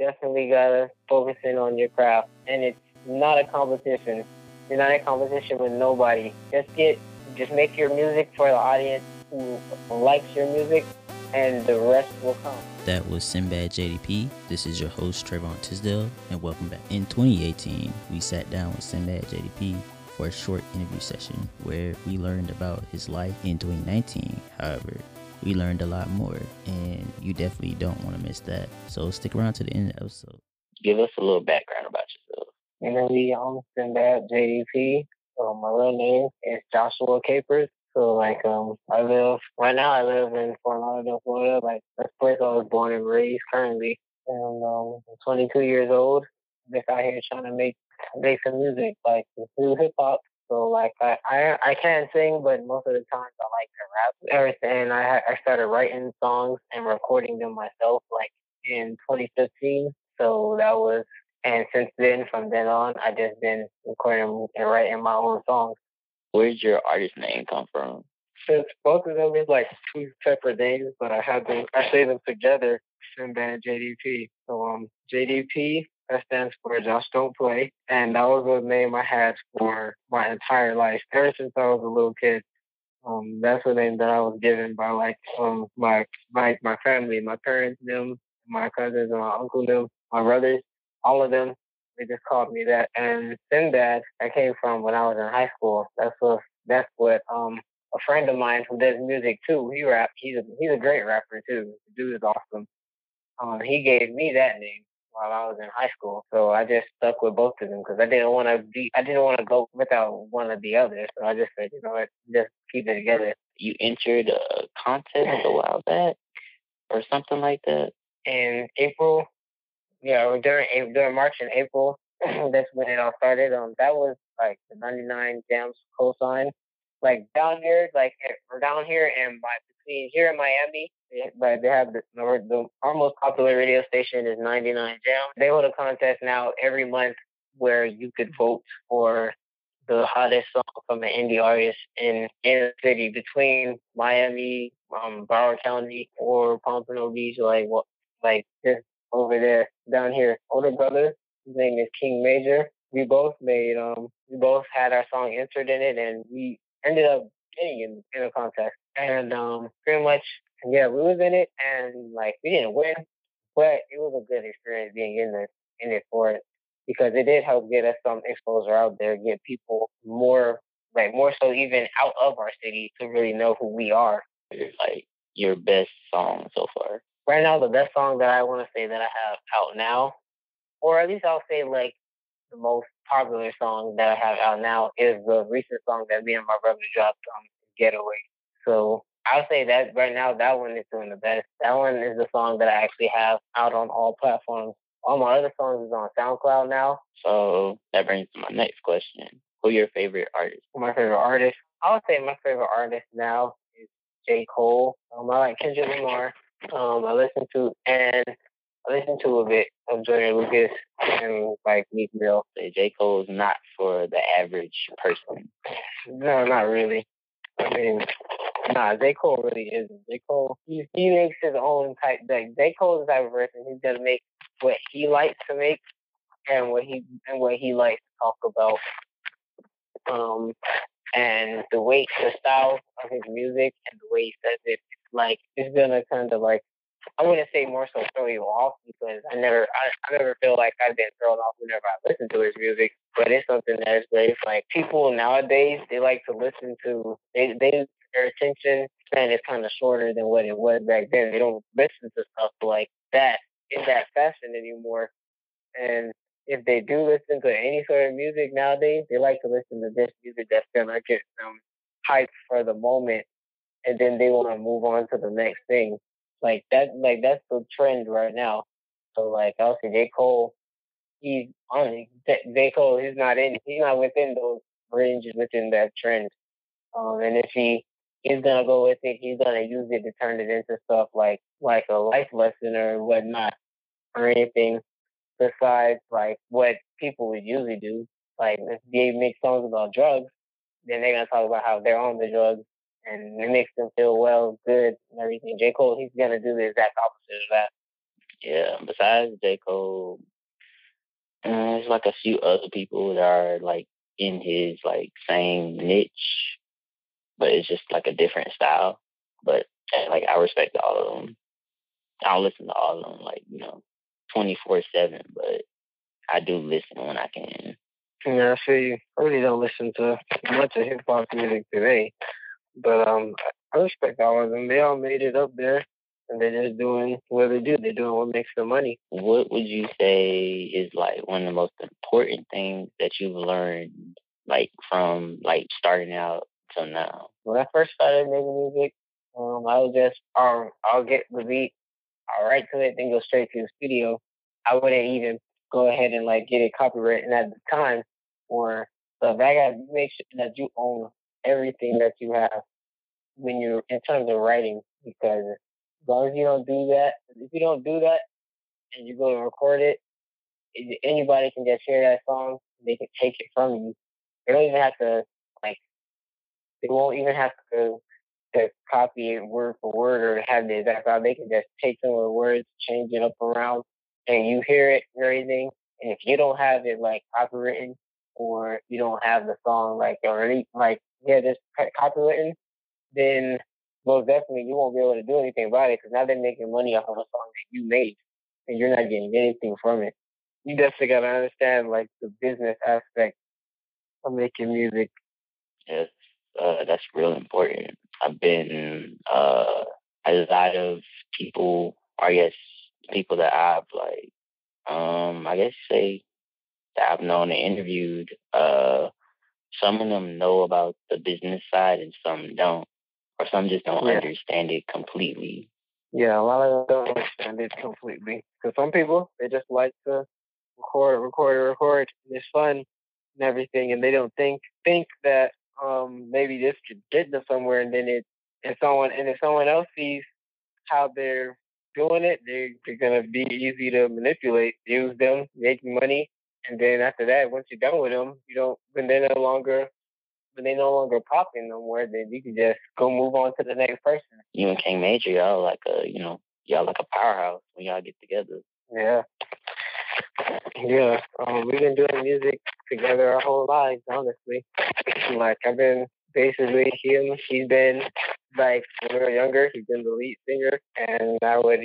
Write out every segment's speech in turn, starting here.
definitely gotta focus in on your craft. And it's not a competition. You're not in competition with nobody. Just make your music for the audience who likes your music, and the rest will come. That was Sinbad JDP. This is your host, Trayvon Tisdale, and welcome back. In 2018, we sat down with Sinbad JDP for a short interview session where we learned about his life. In 2019, however, we learned a lot more, and you definitely don't want to miss that. So stick around to the end of the episode. Give us a little background about yourself. I'm Sinbad JDP. My real name is Joshua Capers. So, I live in Fort Lauderdale, Florida. That's the place I was born and raised currently. And I'm 22 years old. Just out here trying to make some music, do hip-hop. So, I can sing, but most of the times I like to rap. And I started writing songs and recording them myself, in 2015. So, and since then, from then on, I just been recording and writing my own songs. Where's your artist name come from? Since both of them is two separate names, but I say them together, Sinbad JDP. So JDP, that stands for Josh Don't Play, and that was a name I had for my entire life, ever since I was a little kid. That's the name that I was given by my family, my parents, them, my cousins, and my uncle, them, my brothers. All of them, they just called me that. And Sinbad, I came from when I was in high school. That's what a friend of mine who does music too. He raps. He's a great rapper too. The dude is awesome. He gave me that name while I was in high school. So I just stuck with both of them because I didn't want to go without one of the others. So I just said, let's just keep it together. You entered a contest a while back or something like that in April. Yeah, during March and April, that's when it all started. That was the 99 Jamz cosign. Down here and between here in Miami, they have the our most popular radio station is 99 Jamz. They hold a contest now every month where you could vote for the hottest song from an indie artist in the city between Miami, Broward County, or Pompano Beach, just over there. Down here, older brother, his name is King Major. We both had our song entered in it, and we ended up getting in a contest. And pretty much, yeah, we was in it, and we didn't win, but it was a good experience being in it for it, because it did help get us some exposure out there, get people more so even out of our city to really know who we are. Your best song so far? Right now, the best song that I want to say that I have out now, or at least I'll say the most popular song that I have out now is the recent song that me and my brother dropped, Getaway. So I'll say that right now, that one is doing the best. That one is the song that I actually have out on all platforms. All my other songs is on SoundCloud now. So that brings to my next question. Who are your favorite artists? My favorite artist? I would say my favorite artist now is J. Cole. I like Kendrick Lamar. I listen to a bit of Jordan Lucas and Meek Mill. J. Cole is not for the average person. No, not really. J. Cole really isn't. J. Cole, he makes his own type. J. Cole is the type of person who's gonna make what he likes to make and what he likes to talk about. And the style of his music and the way he says it, it's gonna I wouldn't say more so throw you off, because I never feel like I've been thrown off whenever I listen to his music. But it's something that's great. People nowadays, they like to listen to their attention span is kind of shorter than what it was back then. They don't listen to stuff like that in that fashion anymore. And if they do listen to any sort of music nowadays, they like to listen to this music that's gonna get them hyped for the moment. And then they want to move on to the next thing. That's the trend right now. So, I'll say J. Cole, he's not within those ranges, within that trend. And if he's going to go with it, he's going to use it to turn it into stuff like a life lesson or whatnot, or anything besides, what people would usually do. If they make songs about drugs, then they're going to talk about how they're on the drugs. And it makes them feel good and everything. J. Cole, he's going to do the exact opposite of that. yeah, besides J. Cole, there's like a few other people that are like in his like same niche, but it's just like a different style. But like I respect all of them. I don't listen to all of them like, you know, 24/7, but I do listen when I can. Yeah, I feel you. I really don't listen to much of hip hop music today, but I respect all of them. They all made it up there, and they're just doing what they do. They're doing what makes them money. What would you say is like one of the most important things that you've learned, like from like starting out till now? When I first started making music, I was just I'll get the beat, I'll write to it, then go straight to the studio. I wouldn't even go ahead and like get it copyrighted. And at the time, or so I gotta make sure that you own everything that you have when you're in terms of writing, because as long as you don't do that, if you don't do that and you go to record it, anybody can just hear that song. They can take it from you. They don't even have to like. They won't even have to copy it word for word or have the exact out. They can just take some of the words, change it up around, and you hear it and everything. And if you don't have it like copywritten, or you don't have the song like already like just copywritten, then most definitely you won't be able to do anything about it, because now they're making money off of a song that you made, and you're not getting anything from it. You definitely gotta understand like the business aspect of making music. Yes, that's real important. I've been a lot of people, I guess, people that I've like, I guess say that I've known and interviewed, some of them know about the business side and some don't, or some just don't understand it completely. Yeah, a lot of them don't understand it completely. Because some people, they just like to record, and it's fun and everything, and they don't think that maybe this could get them somewhere, and then if someone else sees how they're doing it, they're gonna be easy to manipulate, use them, make money, and then after that, once you're done with them, when they no longer popping no more, then you can just go move on to the next person. You and King Major, y'all like a powerhouse when y'all get together. Yeah. We've been doing music together our whole lives, honestly. Like I've been basically him. He's been like when we were younger, he's been the lead singer, and I would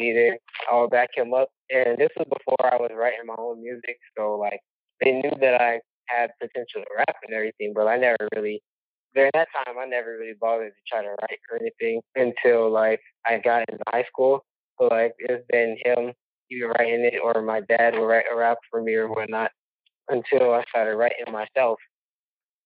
back him up. And this was before I was writing my own music, so like they knew that I had potential to rap and everything, but during that time I never really bothered to try to write or anything until like I got into high school. So like it's been him either writing it or my dad would write a rap for me or whatnot until I started writing myself.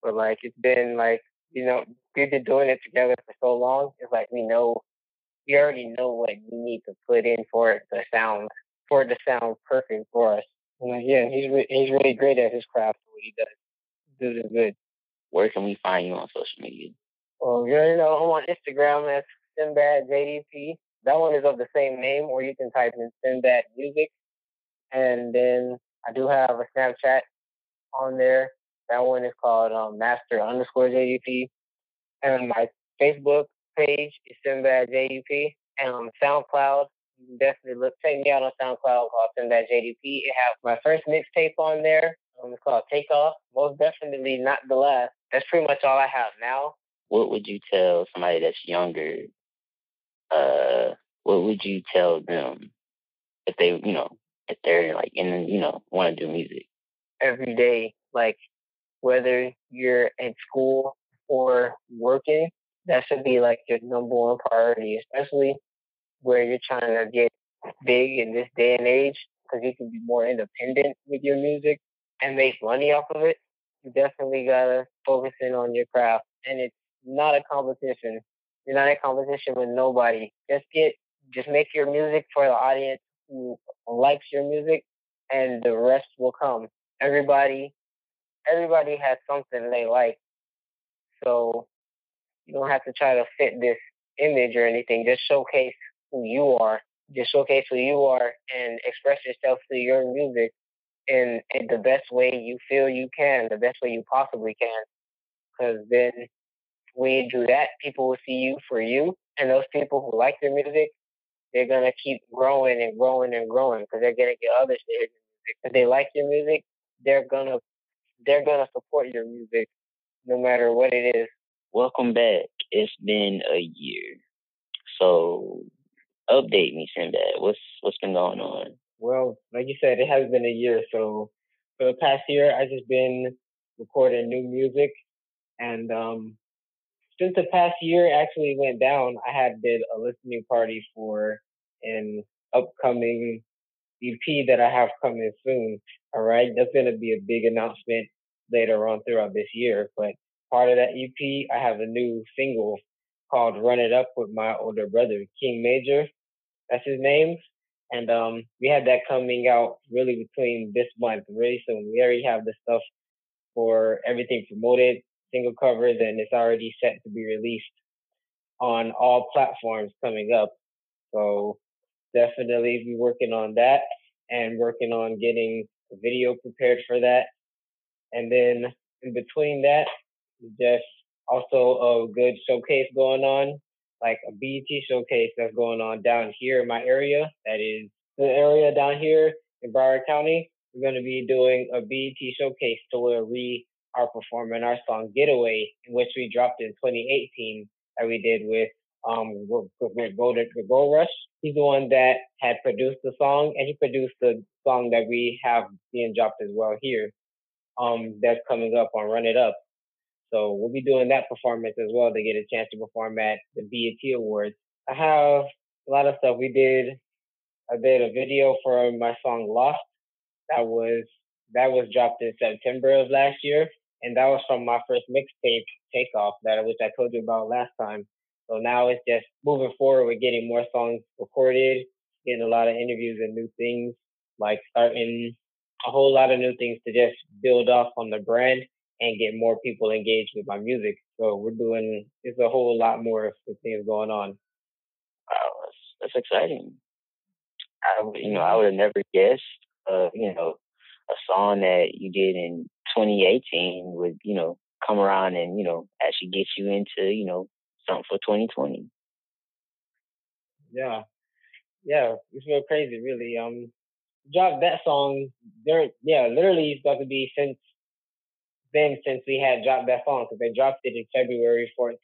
But like it's been like, you know, we've been doing it together for so long. It's like we already know what we need to put in for it to sound perfect for us. And like, yeah, he's really great at his craft. What he does, he's doing good. Where can we find you on social media? Well, I'm on Instagram as Sinbad JDP. That one is of the same name, or you can type in Sinbad Music. And then I do have a Snapchat on there. That one is called Master_JDP. And my Facebook page is Sinbad JDP. And on SoundCloud, you can definitely check me out on SoundCloud called Sinbad JDP. It has my first mixtape on there. It's called Take Off. Most definitely not the last. That's pretty much all I have now. What would you tell somebody that's younger? What would you tell them if they, if they're like, want to do music? Every day, like, whether you're in school or working, that should be like your number one priority, especially where you're trying to get big in this day and age, because you can be more independent with your music and make money off of it. You definitely gotta focus in on your craft, and it's not a competition. You're not in competition with nobody. Just make your music for the audience who likes your music, and the rest will come. Everybody has something they like, so you don't have to try to fit this image or anything. Just showcase who you are. And express yourself through your music in the best way you feel you can, the best way you possibly can. Because then when you do that, people will see you for you, and those people who like your music they're going to keep growing and growing and growing because they're going to get others to hear your music. If they like your music, they're going to support your music no matter what it is. Welcome back. It's been a year. So update me, Sinbad. What's been going on? Well, like you said, it has been a year. So for the past year, I've just been recording new music. And since the past year actually went down, I had did a listening party for an upcoming EP that I have coming soon. All right. That's going to be a big announcement later on throughout this year. But part of that EP, I have a new single called Run It Up with my older brother, King Major. That's his name. And we had that coming out really between this month really soon. We already have the stuff for everything promoted, single covers, and it's already set to be released on all platforms coming up. So definitely be working on that and working on getting a video prepared for that. And then in between that, just also a good showcase going on, like a BET showcase that's going on down here in my area. That is the area down here in Broward County. We're going to be doing a BET showcase to where we are performing our song Getaway, which we dropped in 2018 that we did with Gold Rush. He's the one that had produced the song, and he produced the song that we have being dropped as well here. That's coming up on Run It Up. So we'll be doing that performance as well to get a chance to perform at the BET Awards. I have a lot of stuff. I did a video for my song Lost. That was dropped in September of last year. And that was from my first mixtape, Takeoff, which I told you about last time. So now it's just moving forward with getting more songs recorded, getting a lot of interviews and new things, like starting a whole lot of new things to just build off on the brand and get more people engaged with my music. So it's a whole lot more things going on. Wow, that's exciting. I would have never guessed, a song that you did in 2018 would, come around and, actually get you into, something for 2020. Yeah. Yeah. It's real crazy, really. Dropped that song literally it's got to be since we had dropped that song, because they dropped it in February 14th.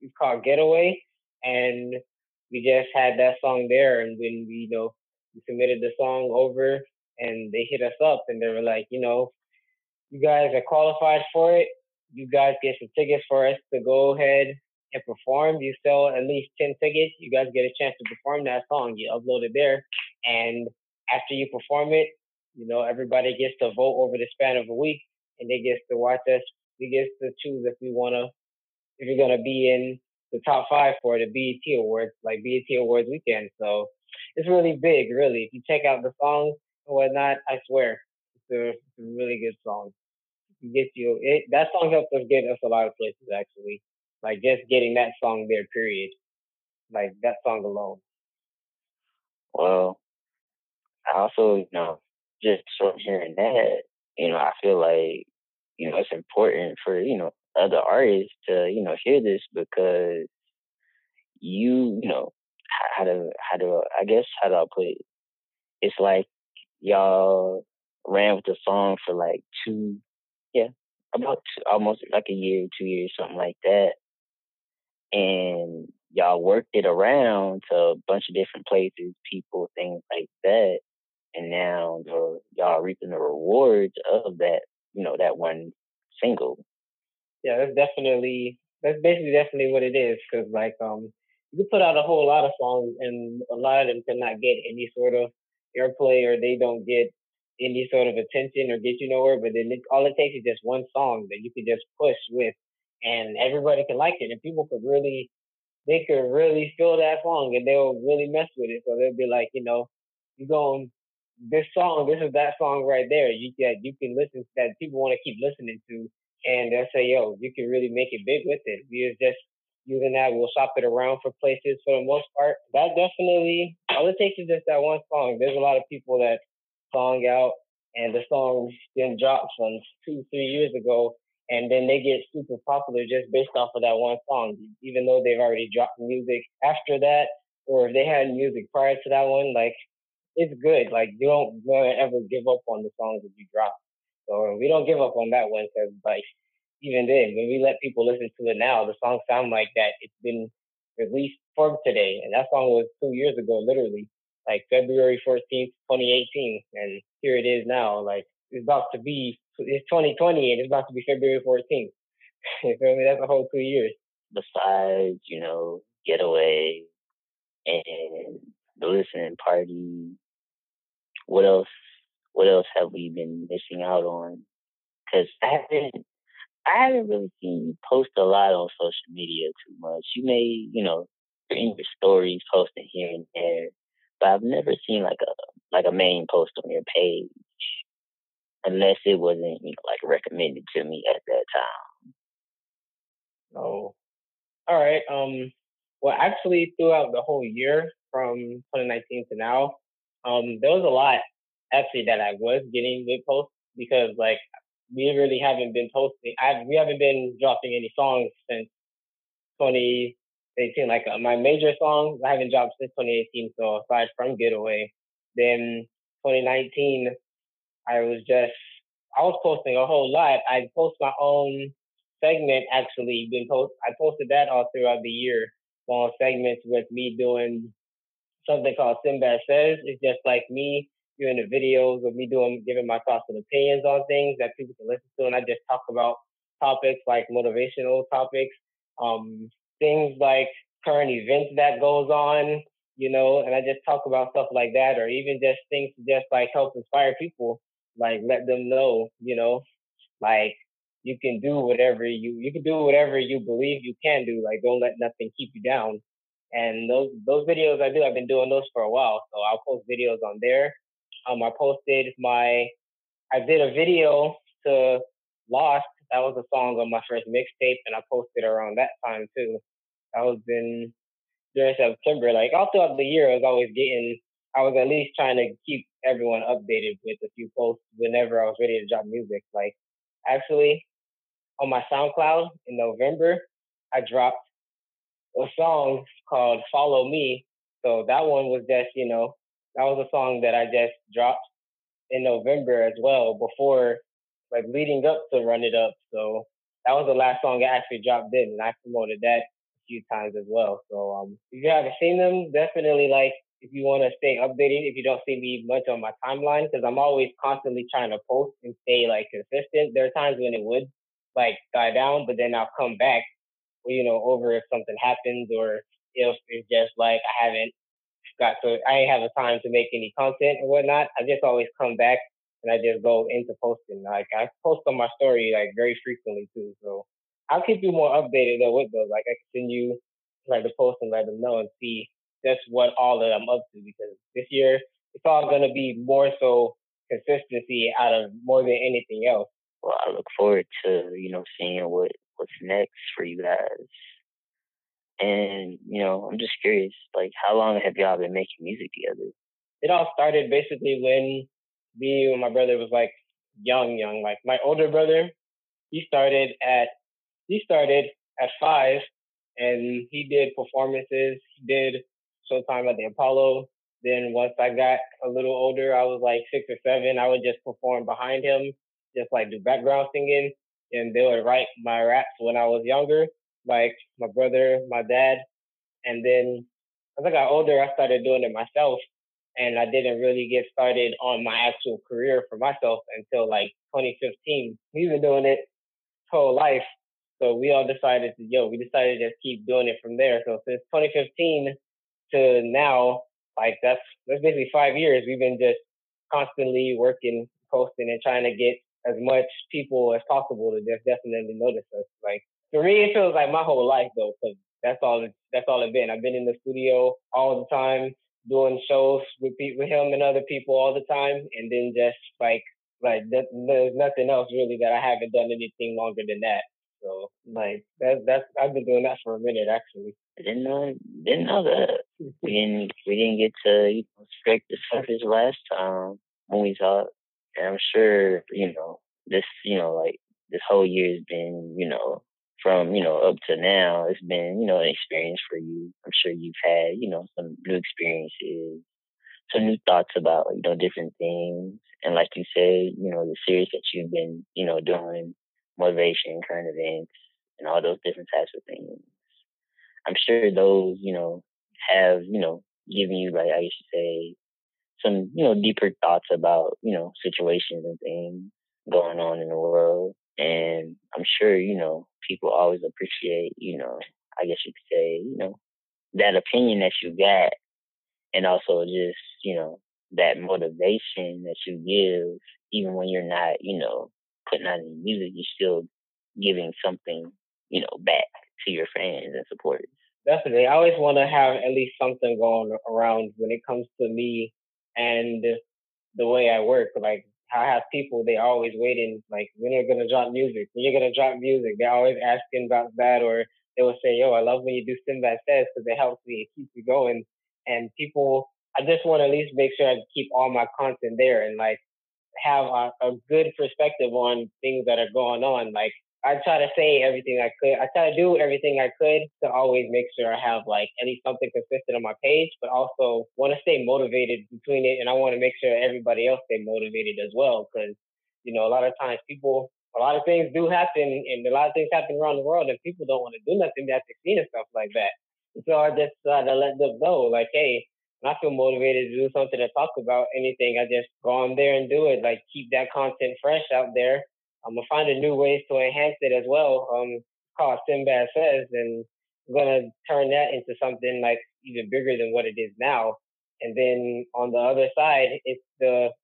It's called Getaway, and we just had that song there, and when we we submitted the song over, and they hit us up, and they were like, you guys are qualified for it. You guys get some tickets for us to go ahead and perform. You sell at least 10 tickets. You guys get a chance to perform that song. You upload it there, and after you perform it, everybody gets to vote over the span of a week, and they get to watch us. We get to choose if you're gonna be in the top 5 for the BET Awards, like BET Awards weekend. So it's really big, really. If you check out the song and whatnot, I swear it's a really good song. That song helped us get us a lot of places, actually. Like just getting that song there, period. Like that song alone. Well, I also, just from hearing that, I feel like, it's important for, other artists to, hear this, because how do I put it? It's like y'all ran with the song for like almost like a year, 2 years, something like that. And y'all worked it around to a bunch of different places, people, things like that. And now y'all are reaping the rewards of that, that one single. Yeah, that's basically what it is. Cause like, you put out a whole lot of songs, and a lot of them cannot get any sort of airplay, or they don't get any sort of attention or get you nowhere. But then all it takes is just one song that you can just push with, and everybody can like it, and people could really feel that song, and they'll really mess with it. So they'll be like, you're going, this song, this is that song right there. You can listen to that. People want to keep listening to, and they'll say, yo, you can really make it big with it. We're just using that. We'll shop it around for places for the most part. That definitely, all it takes is just that one song. There's a lot of people that song out, and the song then drops from 2-3 years ago, and then they get super popular just based off of that one song, even though they've already dropped music after that. or if they had music prior to that one, like, it's good. Like, you don't ever give up on the songs that you drop. So we don't give up on that one because, like, even then, when we let people listen to it now, the songs sound like that. It's been released for today. And that song was 2 years ago, literally, like February 14th, 2018. And here it is now. Like, it's about to be, it's 2020 and it's about to be February 14th. You feel me? That's a whole 2 years. Besides, you know, Getaway and the listening party, what else have we been missing out on? Because I haven't really seen you post a lot on social media too much. You may, you know, you're in your stories posting here and there, but I've never seen like a main post on your page, unless it wasn't, you know, like recommended to me at that time. Oh, all right. Well, actually, throughout the whole year from 2019 to now, there was a lot actually that I was getting good posts because, like, we really haven't been posting. We haven't been dropping any songs since 2018. Like, my major songs, I haven't dropped since 2018. So aside from Getaway, then 2019, I was posting a whole lot. I post my own segment, actually. I posted that all throughout the year, on segments with me doing something called Sinbad Says. It's just like me doing the videos of me giving my thoughts and opinions on things that people can listen to, and I just talk about topics like motivational topics, things like current events that goes on, you know, and I just talk about stuff like that, or even just things to just like help inspire people, like let them know, you know, like you can do whatever you can do whatever you believe you can do, like don't let nothing keep you down. And those videos I've been doing those for a while, so I'll post videos on there. I did a video to Lost. That was a song on my first mixtape, and I posted around that time too. That was in during September. Like all throughout the year, I was at least trying to keep everyone updated with a few posts whenever I was ready to drop music. Like actually, on my SoundCloud in November, I dropped a song called Follow Me. So that one was just, you know, that was a song that I just dropped in November as well, before, like, leading up to Run It Up. So that was the last song I actually dropped in, and I promoted that a few times as well. So if you haven't seen them, definitely, like, if you want to stay updated, if you don't see me much on my timeline, because I'm always constantly trying to post and stay, like, consistent. There are times when it would, like, die down, but then I'll come back, you know, over if something happens, or if it's just, like, I ain't have the time to make any content and whatnot. I just always come back and I just go into posting. Like I post on my story like very frequently too. So I'll keep you more updated though with those. Like I continue like to post and let them know and see just what all that I'm up to, because this year it's all gonna be more so consistency out of more than anything else. Well, I look forward to, you know, seeing what's next for you guys. And, you know, I'm just curious, like, how long have y'all been making music together? It all started basically when me and my brother was, like, young. Like, my older brother, he started at 5, and he did performances. He did Showtime at the Apollo. Then once I got a little older, I was, like, 6 or 7. I would just perform behind him, just, like, do background singing. And they would write my raps when I was younger, like my brother, my dad. And then as I got older, I started doing it myself. And I didn't really get started on my actual career for myself until like 2015. We've been doing it whole life. So we decided to keep doing it from there. So since 2015 to now, like that's basically 5 years. We've been just constantly working, posting, and trying to get as much people as possible to just definitely notice us. Like, for me, it feels like my whole life, though, because that's all it's been. I've been in the studio all the time, doing shows with him and other people all the time, and then just, like there's nothing else, really, that I haven't done anything longer than that. So, like, that's I've been doing that for a minute, actually. I didn't know that. We didn't get to, you know, scrape the surface last time when we talked. And I'm sure, you know, this whole year has been, you know, from, you know, up to now, it's been, you know, an experience for you. I'm sure you've had, you know, some new experiences, some new thoughts about, you know, different things. And like you said, you know, the series that you've been, you know, doing, motivation, current events, and all those different types of things. I'm sure those, you know, have, you know, given you, like I should say, some, you know, deeper thoughts about, you know, situations and things going on in the world. And I'm sure, you know, people always appreciate, you know, I guess you could say, you know, that opinion that you got, and also just, you know, that motivation that you give, even when you're not, you know, putting out any music, you're still giving something, you know, back to your fans and supporters. Definitely. I always want to have at least something going around when it comes to me and the way I work. Like, I have people, they always waiting, like, when you're going to drop music, when you're going to drop music. They're always asking about that, or they will say, yo, I love when you do Sinbad Says, because it helps me, it keeps me going. And people, I just want to at least make sure I keep all my content there and, like, have a good perspective on things that are going on. Like, I try to say everything I could. I try to do everything I could to always make sure I have, like, at least something consistent on my page, but also want to stay motivated between it. And I want to make sure everybody else stay motivated as well. Cause, you know, a lot of times people, a lot of things do happen, and a lot of things happen around the world, and people don't want to do nothing that's seen and stuff like that. So I just try to let them know, like, hey, when I feel motivated to do something, to talk about anything, I just go on there and do it. Like, keep that content fresh out there. I'm going to find a new ways to enhance it as well. Called Sinbad Says, and I'm going to turn that into something, like, even bigger than what it is now. And then on the other side, it's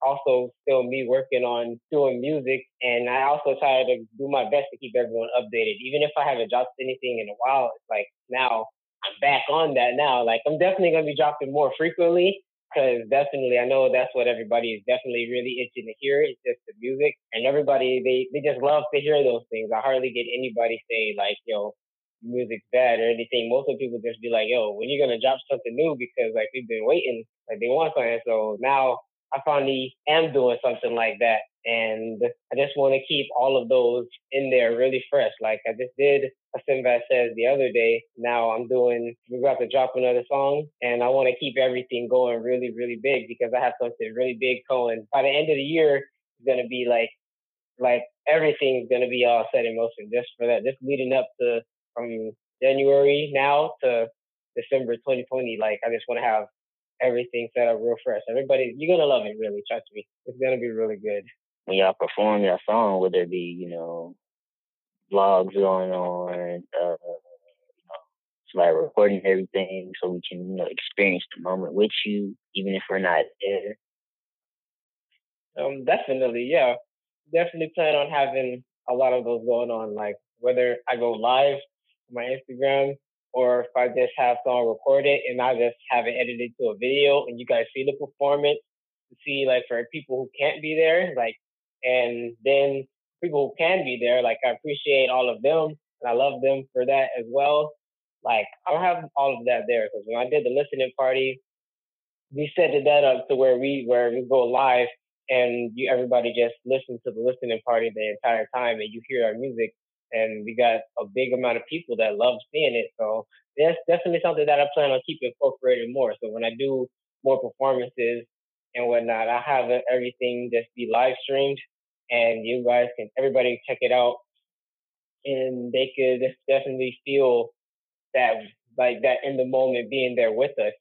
also still me working on doing music. And I also try to do my best to keep everyone updated. Even if I haven't dropped anything in a while, it's like, now I'm back on that now. Like, I'm definitely going to be dropping more frequently, because definitely I know that's what everybody is definitely really itching to hear. It's just the music. And everybody, they just love to hear those things. I hardly get anybody say, like, yo, music's bad or anything. Most of the people just be like, yo, when you going to drop something new? Because, like, we've been waiting. Like, they want something. So now I finally am doing something like that. And I just want to keep all of those in there really fresh. Like, I just did a Sinbad Says the other day. Now we're about to drop another song. And I want to keep everything going really, really big, because I have something really big going. By the end of the year, it's going to be like everything's going to be all set in motion just for that. Just leading up to, from January now to December 2020, like, I just want to have everything set up real fresh. Everybody, you're going to love it, really. Trust me. It's going to be really good. When y'all perform your song, whether it be, you know, vlogs going on, somebody recording everything so we can, you know, experience the moment with you, even if we're not there? Definitely, yeah. Definitely plan on having a lot of those going on, like, whether I go live on my Instagram, or if I just have song recorded and I just have it edited to a video and you guys see the performance, to see, like, for people who can't be there, like, and then people who can be there, like, I appreciate all of them and I love them for that as well. Like, I'll have all of that there, because when I did the listening party, we set that up to where we go live and everybody just listens to the listening party the entire time, and you hear our music. And we got a big amount of people that love seeing it. So that's definitely something that I plan on keeping incorporated more. So when I do more performances and whatnot, I have everything just be live streamed, and you guys can, everybody check it out. And they could definitely feel that, like, that in the moment being there with us,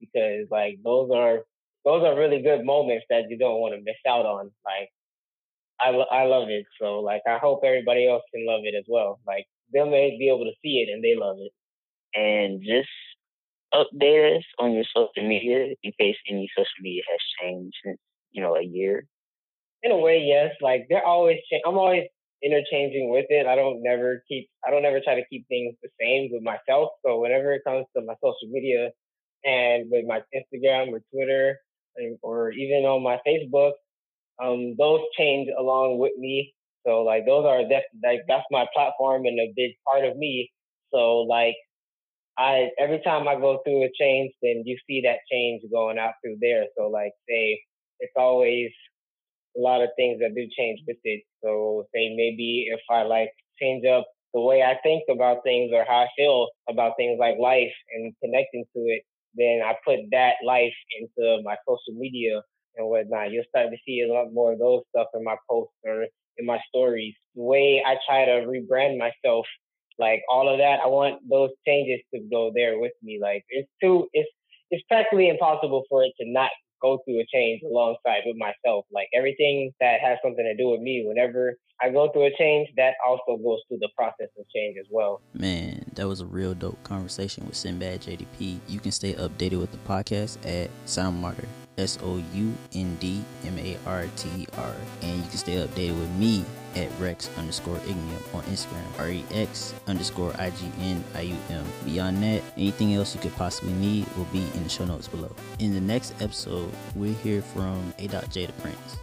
because, like, those are really good moments that you don't want to miss out on. Like, I love it. So, like, I hope everybody else can love it as well. Like, they may be able to see it and they love it. And just update us on your social media, in case any social media has changed since, you know, a year. In a way, yes. Like, they're always I'm always interchanging with it. I don't ever try to keep things the same with myself. So whenever it comes to my social media and with my Instagram or Twitter, or even on my Facebook, those change along with me. So, like, those are that's my platform and a big part of me. So, like, every time I go through a change, then you see that change going out through there. So, like, say it's always a lot of things that do change with it. So, say maybe if I, like, change up the way I think about things or how I feel about things like life and connecting to it, then I put that life into my social media and whatnot. You'll start to see a lot more of those stuff in my posts or in my stories. The way I try to rebrand myself, like all of that, I want those changes to go there with me. Like it's practically impossible for it to not go through a change alongside with myself. Like everything that has something to do with me, whenever I go through a change, that also goes through the process of change as well. Man, that was a real dope conversation with Sinbad JDP. You can stay updated with the podcast at Sound Marter, SoundMarter. And you can stay updated with me at Rex_Ignium on Instagram, REX_IGNIUM. Beyond that, anything else you could possibly need will be in the show notes below. In the next episode, we'll hear from A.J. the Prince.